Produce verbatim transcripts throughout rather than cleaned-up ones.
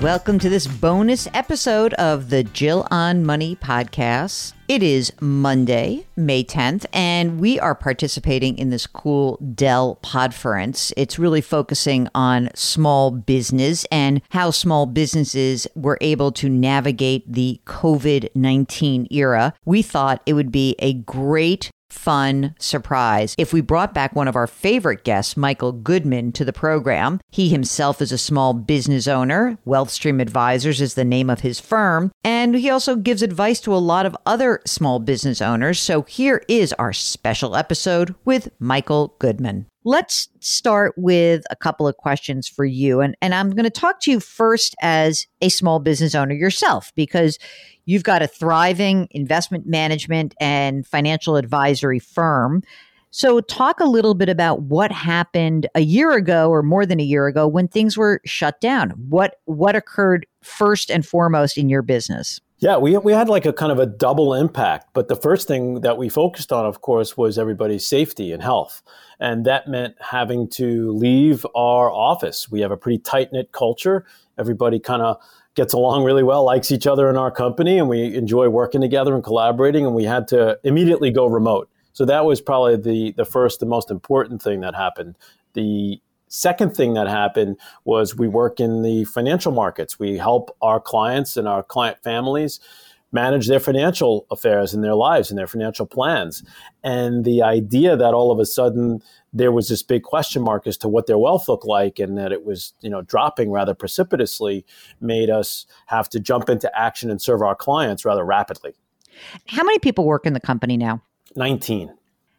Welcome to this bonus episode of the Jill on Money podcast. It is Monday, May tenth, and we are participating in this cool Dell Podference. It's really focusing on small business and how small businesses were able to navigate the covid nineteen era. We thought it would be a great fun surprise if we brought back one of our favorite guests, Michael Goodman, to the program. He himself is a small business owner. Wealthstream Advisors is the name of his firm. And he also gives advice to a lot of other small business owners. So here is our special episode with Michael Goodman. Let's start with a couple of questions for you. And, and I'm going to talk to you first as a small business owner yourself, because you've got a thriving investment management and financial advisory firm. So talk a little bit about what happened a year ago or more than a year ago when things were shut down. What what occurred first and foremost in your business? Yeah, we we had like a kind of a double impact. But the first thing that we focused on, of course, was everybody's safety and health. And that meant having to leave our office. We have a pretty tight-knit culture. Everybody kind of gets along really well, likes each other in our company, and we enjoy working together and collaborating. And we had to immediately go remote. So that was probably the the first, the most important thing that happened. The second thing that happened was we work in the financial markets. We help our clients and our client families manage their financial affairs and their lives and their financial plans. And the idea that all of a sudden there was this big question mark as to what their wealth looked like and that it was, you know, dropping rather precipitously made us have to jump into action and serve our clients rather rapidly. How many people work in the company now? nineteen.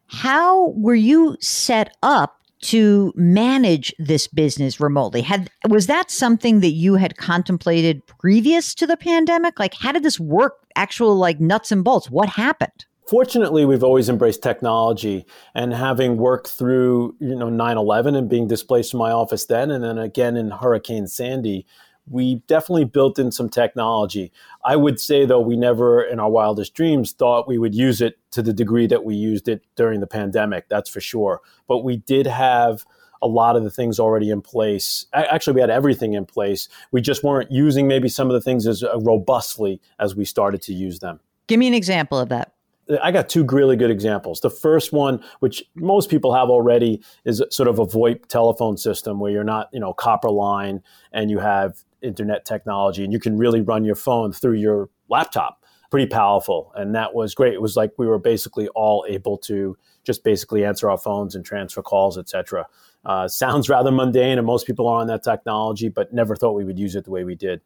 How were you set up to manage this business remotely? Had, was that something that you had contemplated previous to the pandemic? Like, how did this work, actual like nuts and bolts? What happened? Fortunately, we've always embraced technology, and having worked through, you know, nine eleven and being displaced from my office then, and then again in Hurricane Sandy, we definitely built in some technology. I would say, though, we never in our wildest dreams thought we would use it to the degree that we used it during the pandemic, that's for sure. But we did have a lot of the things already in place. Actually, we had everything in place. We just weren't using maybe some of the things as robustly as we started to use them. Give me an example of that. I got two really good examples. The first one, which most people have already, is sort of a VoIP telephone system where you're not, you know, copper line and you have internet technology, and you can really run your phone through your laptop. Pretty powerful. And that was great. It was like we were basically all able to just basically answer our phones and transfer calls, et cetera. Uh, sounds rather mundane, and most people are on that technology, but never thought we would use it the way we did.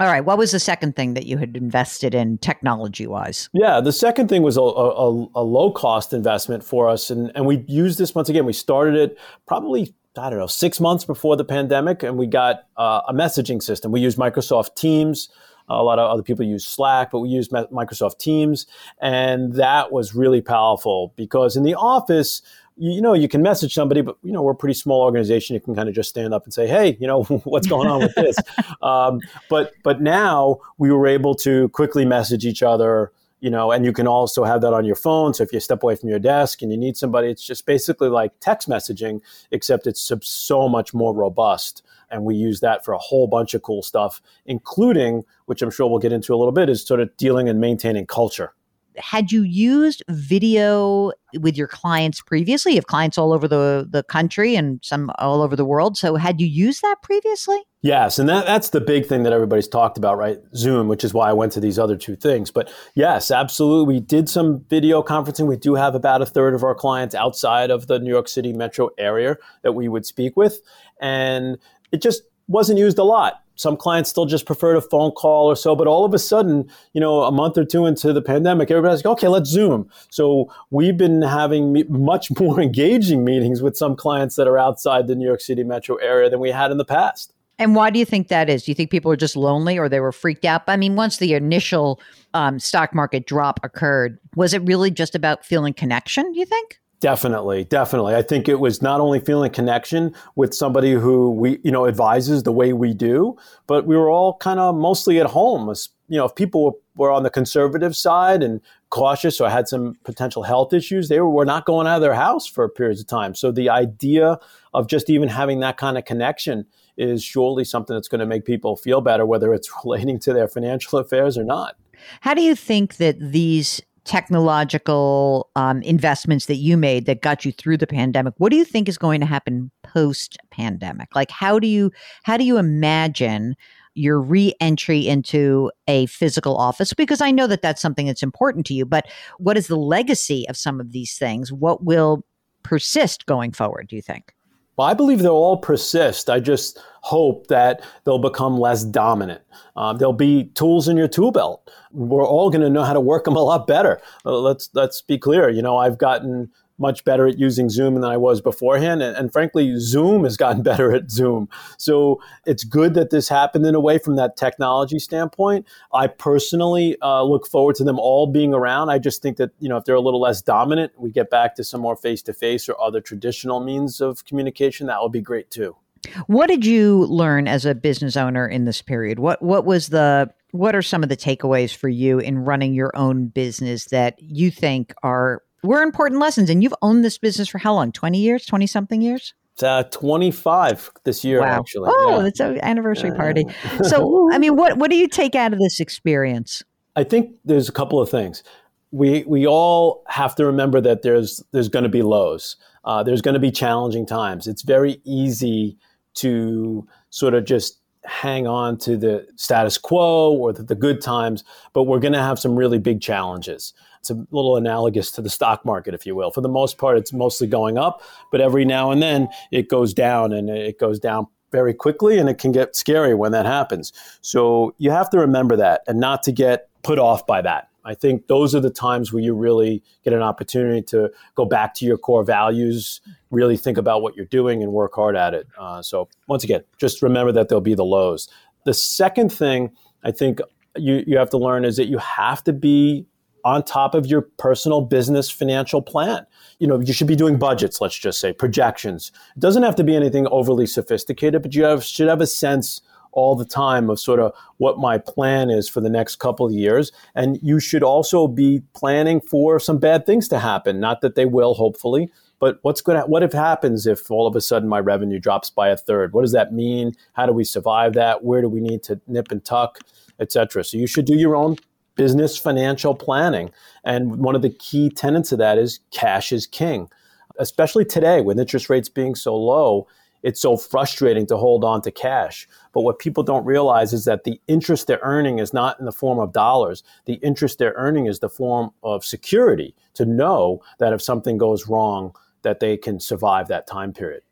All right. What was the second thing that you had invested in technology-wise? Yeah, the second thing was a, a, a low-cost investment for us. And, and we used this, once again, we started it probably I don't know, six months before the pandemic, and we got uh, a messaging system. We used Microsoft Teams. A lot of other people use Slack, but we used Microsoft Teams. And that was really powerful because in the office, you know, you can message somebody, but, you know, we're a pretty small organization. You can kind of just stand up and say, hey, you know, what's going on with this? um, but but now we were able to quickly message each other, you know, and you can also have that on your phone. So if you step away from your desk and you need somebody, it's just basically like text messaging, except it's so much more robust. And we use that for a whole bunch of cool stuff, including, which I'm sure we'll get into a little bit, is sort of dealing and maintaining culture. Had you used video with your clients previously? You have clients all over the, the country and some all over the world. So had you used that previously? Yes. And that, that's the big thing that everybody's talked about, right? Zoom, which is why I went to these other two things. But yes, absolutely. We did some video conferencing. We do have about a third of our clients outside of the New York City metro area that we would speak with. And it just wasn't used a lot. Some clients still just preferred a phone call or so, but all of a sudden, you know, a month or two into the pandemic, everybody's like, okay, let's Zoom. So we've been having me- much more engaging meetings with some clients that are outside the New York City metro area than we had in the past. And why do you think that is? Do you think people are just lonely or they were freaked out? I mean, once the initial um, stock market drop occurred, was it really just about feeling connection, do you think? Definitely, definitely. I think it was not only feeling connection with somebody who we, you know, advises the way we do, but we were all kind of mostly at home. You know, if people were on the conservative side and cautious or had some potential health issues, they were not going out of their house for periods of time. So the idea of just even having that kind of connection is surely something that's going to make people feel better, whether it's relating to their financial affairs or not. How do you think that these technological um, investments that you made that got you through the pandemic, what do you think is going to happen post-pandemic? Like, how do you how do you imagine your re-entry into a physical office? Because I know that that's something that's important to you, but what is the legacy of some of these things? What will persist going forward, do you think? Well, I believe they'll all persist. I just hope that they'll become less dominant. Um, there'll be tools in your tool belt. We're all going to know how to work them a lot better. Uh, let's let's be clear. You know, I've gotten much better at using Zoom than I was beforehand. And, and frankly, Zoom has gotten better at Zoom. So it's good that this happened in a way from that technology standpoint. I personally uh, look forward to them all being around. I just think that, you know, if they're a little less dominant, we get back to some more face-to-face or other traditional means of communication, that would be great too. What did you learn as a business owner in this period? What what was the what are some of the takeaways for you in running your own business that you think are were important lessons? And you've owned this business for how long? twenty years, twenty something years? It's uh, twenty-five this year, wow. Actually. Oh, it's yeah. An anniversary yeah. party. So, I mean, what, what do you take out of this experience? I think there's a couple of things. We we all have to remember that there's there's going to be lows. Uh, there's going to be challenging times. It's very easy to sort of just hang on to the status quo or the, the good times, but we're going to have some really big challenges. It's a little analogous to the stock market, if you will. For the most part, it's mostly going up, but every now and then it goes down, and it goes down very quickly, and it can get scary when that happens. So you have to remember that and not to get put off by that. I think those are the times where you really get an opportunity to go back to your core values, really think about what you're doing and work hard at it. Uh, so once again, just remember that there'll be the lows. The second thing I think you, you have to learn is that you have to be on top of your personal business financial plan. You know, you should be doing budgets, let's just say, projections. It doesn't have to be anything overly sophisticated, but you have, should have a sense all the time of sort of what my plan is for the next couple of years. And you should also be planning for some bad things to happen. Not that they will, hopefully, but what's going to, what if happens if all of a sudden my revenue drops by a third? What does that mean? How do we survive that? Where do we need to nip and tuck, et cetera? So you should do your own business financial planning. And one of the key tenets of that is cash is king, especially today with interest rates being so low. It's so frustrating to hold on to cash. But what people don't realize is that the interest they're earning is not in the form of dollars. The interest they're earning is the form of security, to know that if something goes wrong, that they can survive that time period.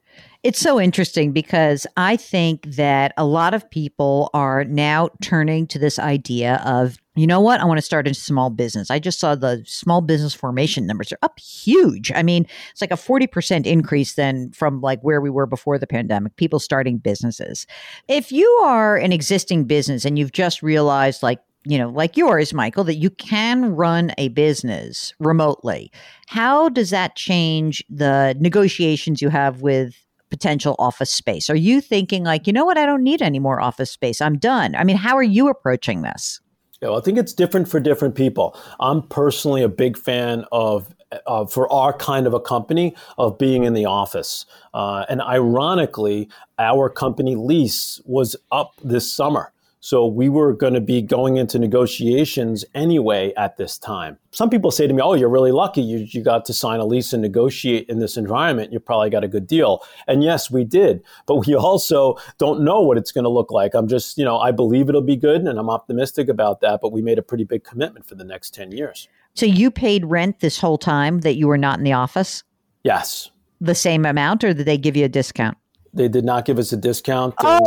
It's so interesting because I think that a lot of people are now turning to this idea of, you know what, I want to start a small business. I just saw the small business formation numbers are up huge. I mean, it's like a forty percent increase than from like where we were before the pandemic, people starting businesses. If you are an existing business and you've just realized, like, you know, like yours, Michael, that you can run a business remotely, how does that change the negotiations you have with potential office space? Are you thinking like, you know what, I don't need any more office space. I'm done. I mean, how are you approaching this? Yeah, well, I think it's different for different people. I'm personally a big fan of, uh, for our kind of a company, of being in the office. Uh, and ironically, our company lease was up this summer. So we were going to be going into negotiations anyway at this time. Some people say to me, oh, you're really lucky. You you got to sign a lease and negotiate in this environment. You probably got a good deal. And yes, we did. But we also don't know what it's going to look like. I'm just, you know, I believe it'll be good and I'm optimistic about that. But we made a pretty big commitment for the next ten years. So you paid rent this whole time that you were not in the office? Yes. The same amount, or did they give you a discount? They did not give us a discount. Oh.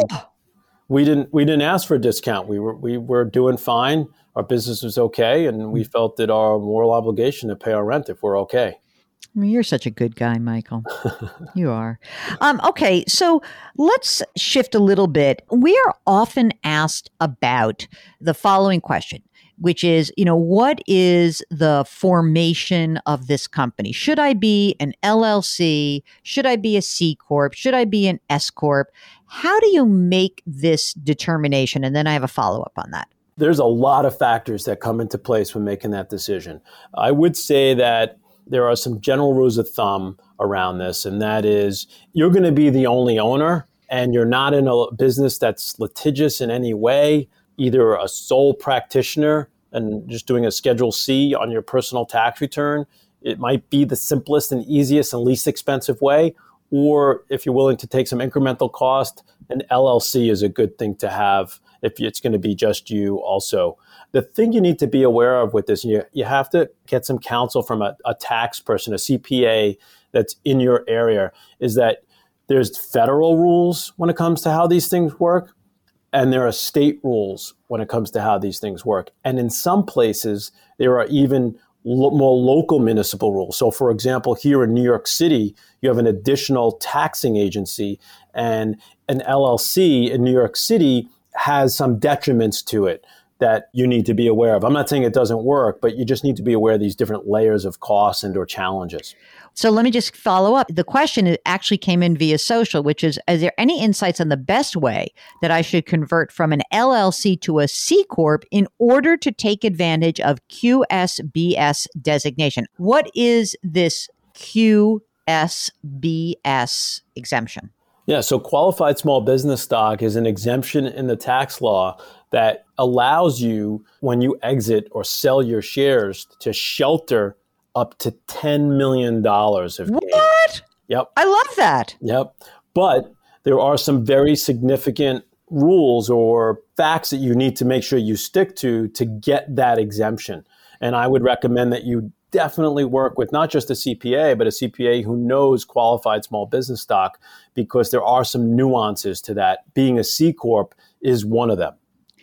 we didn't we didn't ask for a discount. We were we were doing fine. Our business was okay, and we felt that our moral obligation to pay our rent if we're okay. I mean, you're such a good guy, Michael. You are. Um, okay, so let's shift a little bit. We are often asked about the following question, which is, you know, what is the formation of this company? Should I be an L L C? Should I be a C-Corp? Should I be an S-Corp? How do you make this determination? And then I have a follow-up on that. There's a lot of factors that come into place when making that decision. I would say that there are some general rules of thumb around this, and that is you're going to be the only owner, and you're not in a business that's litigious in any way, either a sole practitioner and just doing a Schedule C on your personal tax return. It might be the simplest and easiest and least expensive way, or if you're willing to take some incremental cost, an L L C is a good thing to have if it's going to be just you also. The thing you need to be aware of with this, you, you have to get some counsel from a, a tax person, a C P A that's in your area, is that there's federal rules when it comes to how these things work, and there are state rules when it comes to how these things work. And in some places, there are even lo- more local municipal rules. So for example, here in New York City, you have an additional taxing agency, and an L L C in New York City has some detriments to it that you need to be aware of. I'm not saying it doesn't work, but you just need to be aware of these different layers of costs and or challenges. So let me just follow up. The question actually came in via social, which is, is there any insights on the best way that I should convert from an L L C to a C-Corp in order to take advantage of Q S B S designation? What is this Q S B S exemption? Yeah, so qualified small business stock is an exemption in the tax law that allows you, when you exit or sell your shares, to shelter up to ten million dollars of gain. What? Yep. I love that. Yep. But there are some very significant rules or facts that you need to make sure you stick to to get that exemption. And I would recommend that you definitely work with not just a C P A, but a C P A who knows qualified small business stock, because there are some nuances to that. Being a C-Corp is one of them.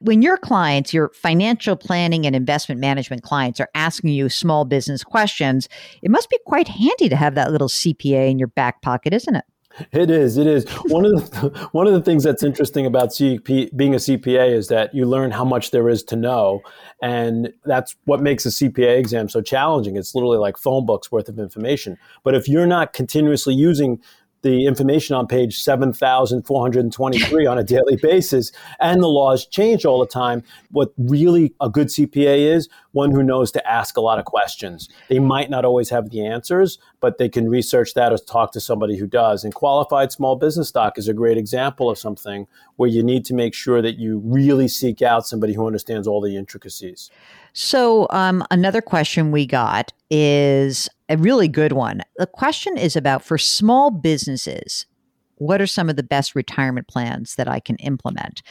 When your clients, your financial planning and investment management clients, are asking you small business questions, it must be quite handy to have that little C P A in your back pocket, isn't it? It is. It is. One of the, one of the things that's interesting about C P, being a C P A is that you learn how much there is to know. And that's what makes a C P A exam so challenging. It's literally like phone books worth of information. But if you're not continuously using the information on page seven thousand four hundred twenty-three on a daily basis, and the laws change all the time. What really a good C P A is, one who knows to ask a lot of questions. They might not always have the answers, but they can research that or talk to somebody who does. And qualified small business stock is a great example of something where you need to make sure that you really seek out somebody who understands all the intricacies. So um, another question we got is a really good one. The question is about, for small businesses, what are some of the best retirement plans that I can implement?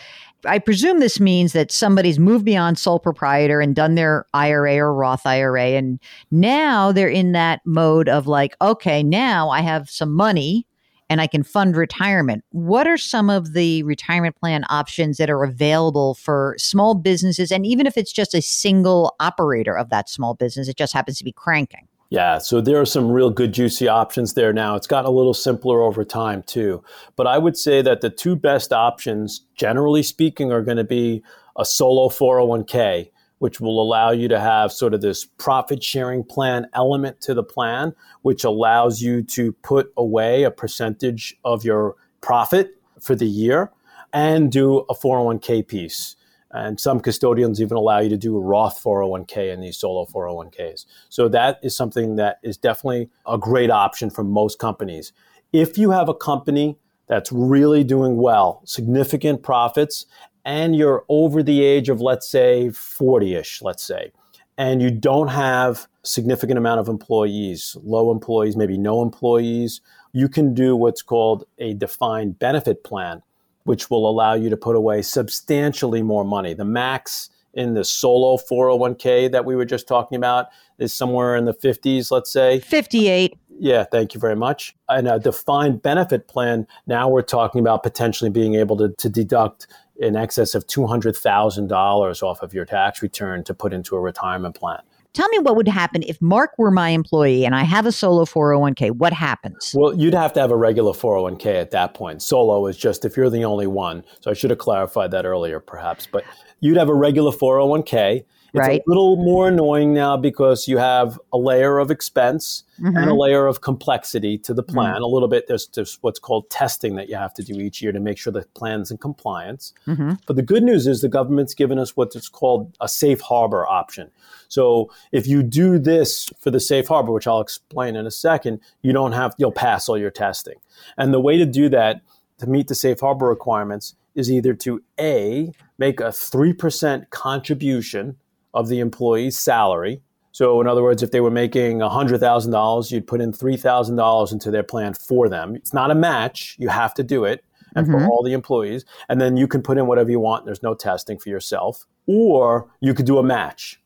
I presume this means that somebody's moved beyond sole proprietor and done their I R A or Roth I R A. And now they're in that mode of like, okay, now I have some money and I can fund retirement. What are some of the retirement plan options that are available for small businesses? And even if it's just a single operator of that small business, it just happens to be cranking. Yeah, so there are some real good juicy options there now. It's gotten a little simpler over time too. But I would say that the two best options, generally speaking, are going to be a solo four oh one k, which will allow you to have sort of this profit sharing plan element to the plan, which allows you to put away a percentage of your profit for the year and do a four oh one k piece. And some custodians even allow you to do a Roth four oh one k and these solo four oh one k's. So that is something that is definitely a great option for most companies. If you have a company that's really doing well, significant profits, and you're over the age of, let's say, forty-ish, let's say, and you don't have significant amount of employees, low employees, maybe no employees, you can do what's called a defined benefit plan, which will allow you to put away substantially more money. The max in the solo four oh one k that we were just talking about is somewhere in the fifties, let's say. fifty-eight. Yeah, thank you very much. And a defined benefit plan, now we're talking about potentially being able to, to deduct in excess of two hundred thousand dollars off of your tax return to put into a retirement plan. Tell me what would happen if Mark were my employee and I have a solo four oh one k. What happens? Well, you'd have to have a regular four oh one k at that point. Solo is just if you're the only one. So I should have clarified that earlier perhaps. But you'd have a regular four oh one k. It's right. A little more annoying now because you have a layer of expense mm-hmm. and a layer of complexity to the plan. Mm-hmm. A little bit, there's, there's what's called testing that you have to do each year to make sure the plan's in compliance. Mm-hmm. But the good news is the government's given us what's called a safe harbor option. So if you do this for the safe harbor, which I'll explain in a second, you don't have, you'll pass all your testing. And the way to do that, to meet the safe harbor requirements, is either to A, make a three percent contribution of the employee's salary. So in other words, if they were making one hundred thousand dollars, you'd put in three thousand dollars into their plan for them. It's not a match. You have to do it and mm-hmm. for all the employees. And then you can put in whatever you want. There's no testing for yourself. Or you could do a match.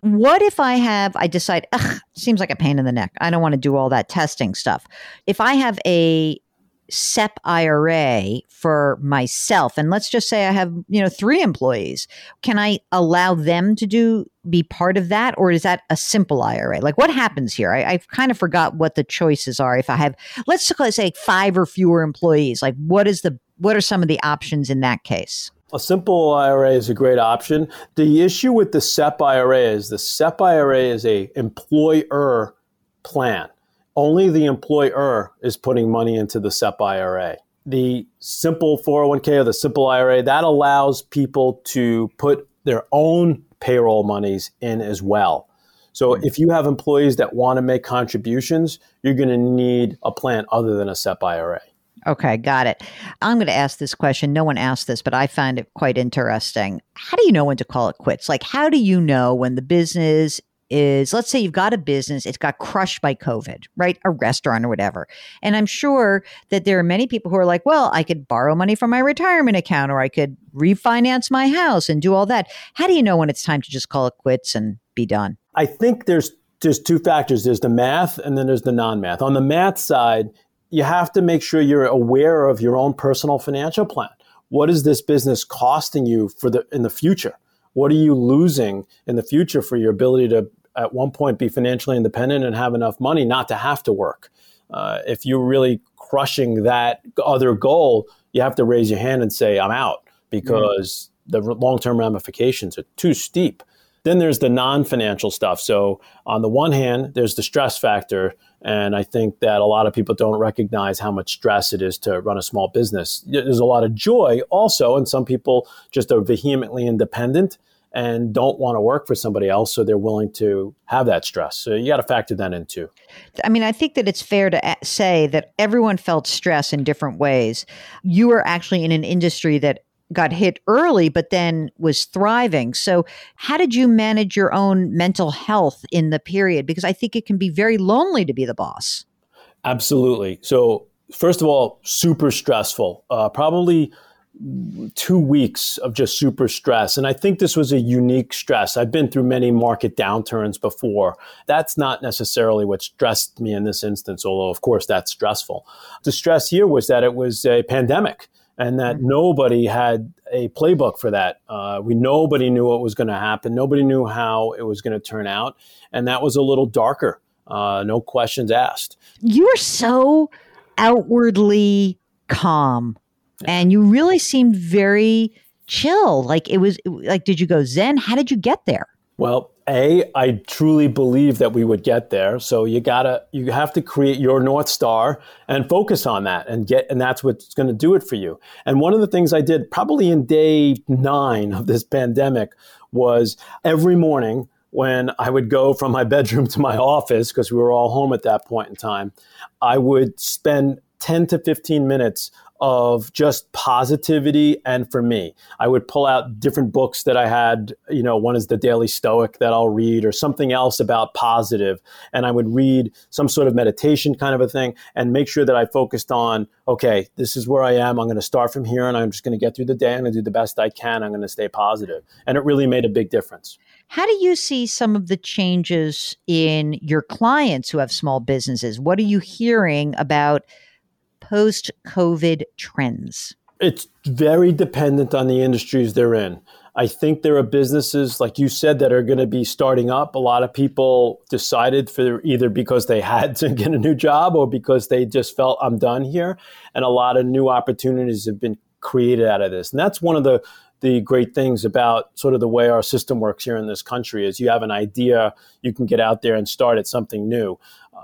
What if I have, I decide, ugh, seems like a pain in the neck. I don't want to do all that testing stuff. If I have a S E P I R A for myself, and let's just say I have, you know, three employees, can I allow them to do, be part of that? Or is that a simple I R A? Like what happens here? I, I kind of forgot what the choices are. If I have, let's say five or fewer employees, like what is the, what are some of the options in that case? A simple I R A is a great option. The issue with the S E P I R A is the S E P I R A is a employer plan. Only the employer is putting money into the S E P I R A. The simple four oh one k or the simple I R A, that allows people to put their own payroll monies in as well. So mm-hmm. if you have employees that want to make contributions, you're going to need a plan other than a S E P I R A. Okay, got it. I'm going to ask this question. No one asked this, but I find it quite interesting. How do you know when to call it quits? Like, how do you know when the business is, let's say you've got a business, it's got crushed by COVID, right? A restaurant or whatever. And I'm sure that there are many people who are like, well, I could borrow money from my retirement account or I could refinance my house and do all that. How do you know when it's time to just call it quits and be done? I think there's there's two factors. There's the math and then there's the non-math. On the math side, you have to make sure you're aware of your own personal financial plan. What is this business costing you for the in the future? What are you losing in the future for your ability to at one point be financially independent and have enough money not to have to work? Uh, if you're really crushing that other goal, you have to raise your hand and say, I'm out, because mm-hmm. the long-term ramifications are too steep. Then there's the non-financial stuff. So on the one hand, there's the stress factor. And I think that a lot of people don't recognize how much stress it is to run a small business. There's a lot of joy also. And some people just are vehemently independent and don't want to work for somebody else, so they're willing to have that stress. So you got to factor that in too. I mean, I think that it's fair to say that everyone felt stress in different ways. You were actually in an industry that got hit early, but then was thriving. So how did you manage your own mental health in the period? Because I think it can be very lonely to be the boss. Absolutely. So first of all, super stressful, uh, probably two weeks of just super stress. And I think this was a unique stress. I've been through many market downturns before. That's not necessarily what stressed me in this instance, although of course that's stressful. The stress here was that it was a pandemic. And that nobody had a playbook for that. Uh, we nobody knew what was going to happen. Nobody knew how it was going to turn out. And that was a little darker. Uh, no questions asked. You were so outwardly calm. Yeah. And you really seemed very chill. Like it was like, did you go Zen? How did you get there? Well, A, I truly believe that we would get there. So you gotta, you have to create your North Star and focus on that and get, and that's what's going to do it for you. And one of the things I did probably in day nine of this pandemic was every morning when I would go from my bedroom to my office, because we were all home at that point in time, I would spend ten to fifteen minutes of just positivity. And for me, I would pull out different books that I had. You know, one is The Daily Stoic that I'll read, or something else about positive. And I would read some sort of meditation kind of a thing and make sure that I focused on, okay, this is where I am. I'm going to start from here and I'm just going to get through the day. I'm going to do the best I can. I'm going to stay positive. And it really made a big difference. How do you see some of the changes in your clients who have small businesses? What are you hearing about post-COVID trends? It's very dependent on the industries they're in. I think there are businesses, like you said, that are going to be starting up. A lot of people decided, for either because they had to get a new job or because they just felt, I'm done here. And a lot of new opportunities have been created out of this. And that's one of the the great things about sort of the way our system works here in this country is you have an idea, you can get out there and start at something new.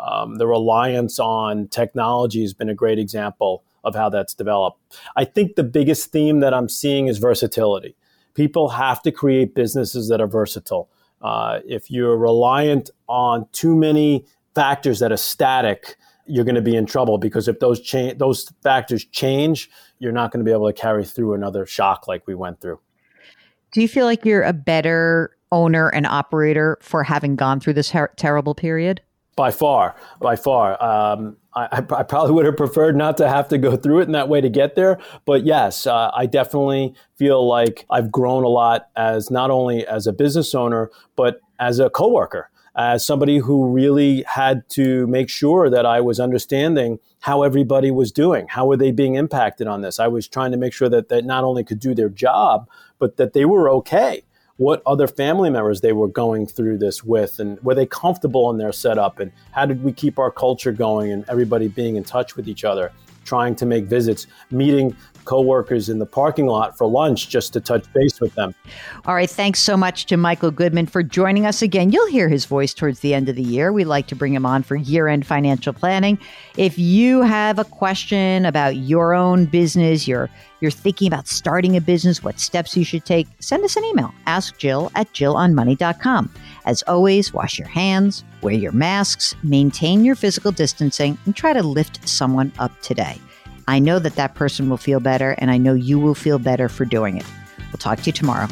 Um, the reliance on technology has been a great example of how that's developed. I think the biggest theme that I'm seeing is versatility. People have to create businesses that are versatile. Uh, if you're reliant on too many factors that are static, you're going to be in trouble, because if those cha- those factors change, you're not going to be able to carry through another shock like we went through. Do you feel like you're a better owner and operator for having gone through this her- terrible period? By far, by far. Um, I, I probably would have preferred not to have to go through it in that way to get there. But yes, uh, I definitely feel like I've grown a lot, as not only as a business owner, but as a coworker, as somebody who really had to make sure that I was understanding how everybody was doing, how were they being impacted on this. I was trying to make sure that they not only could do their job, but that they were okay, what other family members they were going through this with, and were they comfortable in their setup, and how did we keep our culture going and everybody being in touch with each other, trying to make visits, meeting coworkers in the parking lot for lunch just to touch base with them. All right. Thanks so much to Michael Goodman for joining us again. You'll hear his voice towards the end of the year. We like to bring him on for year-end financial planning. If you have a question about your own business, you're, you're thinking about starting a business, what steps you should take, send us an email, ask jill at jill on money dot com. As always, wash your hands, wear your masks, maintain your physical distancing, and try to lift someone up today. I know that that person will feel better, and I know you will feel better for doing it. We'll talk to you tomorrow.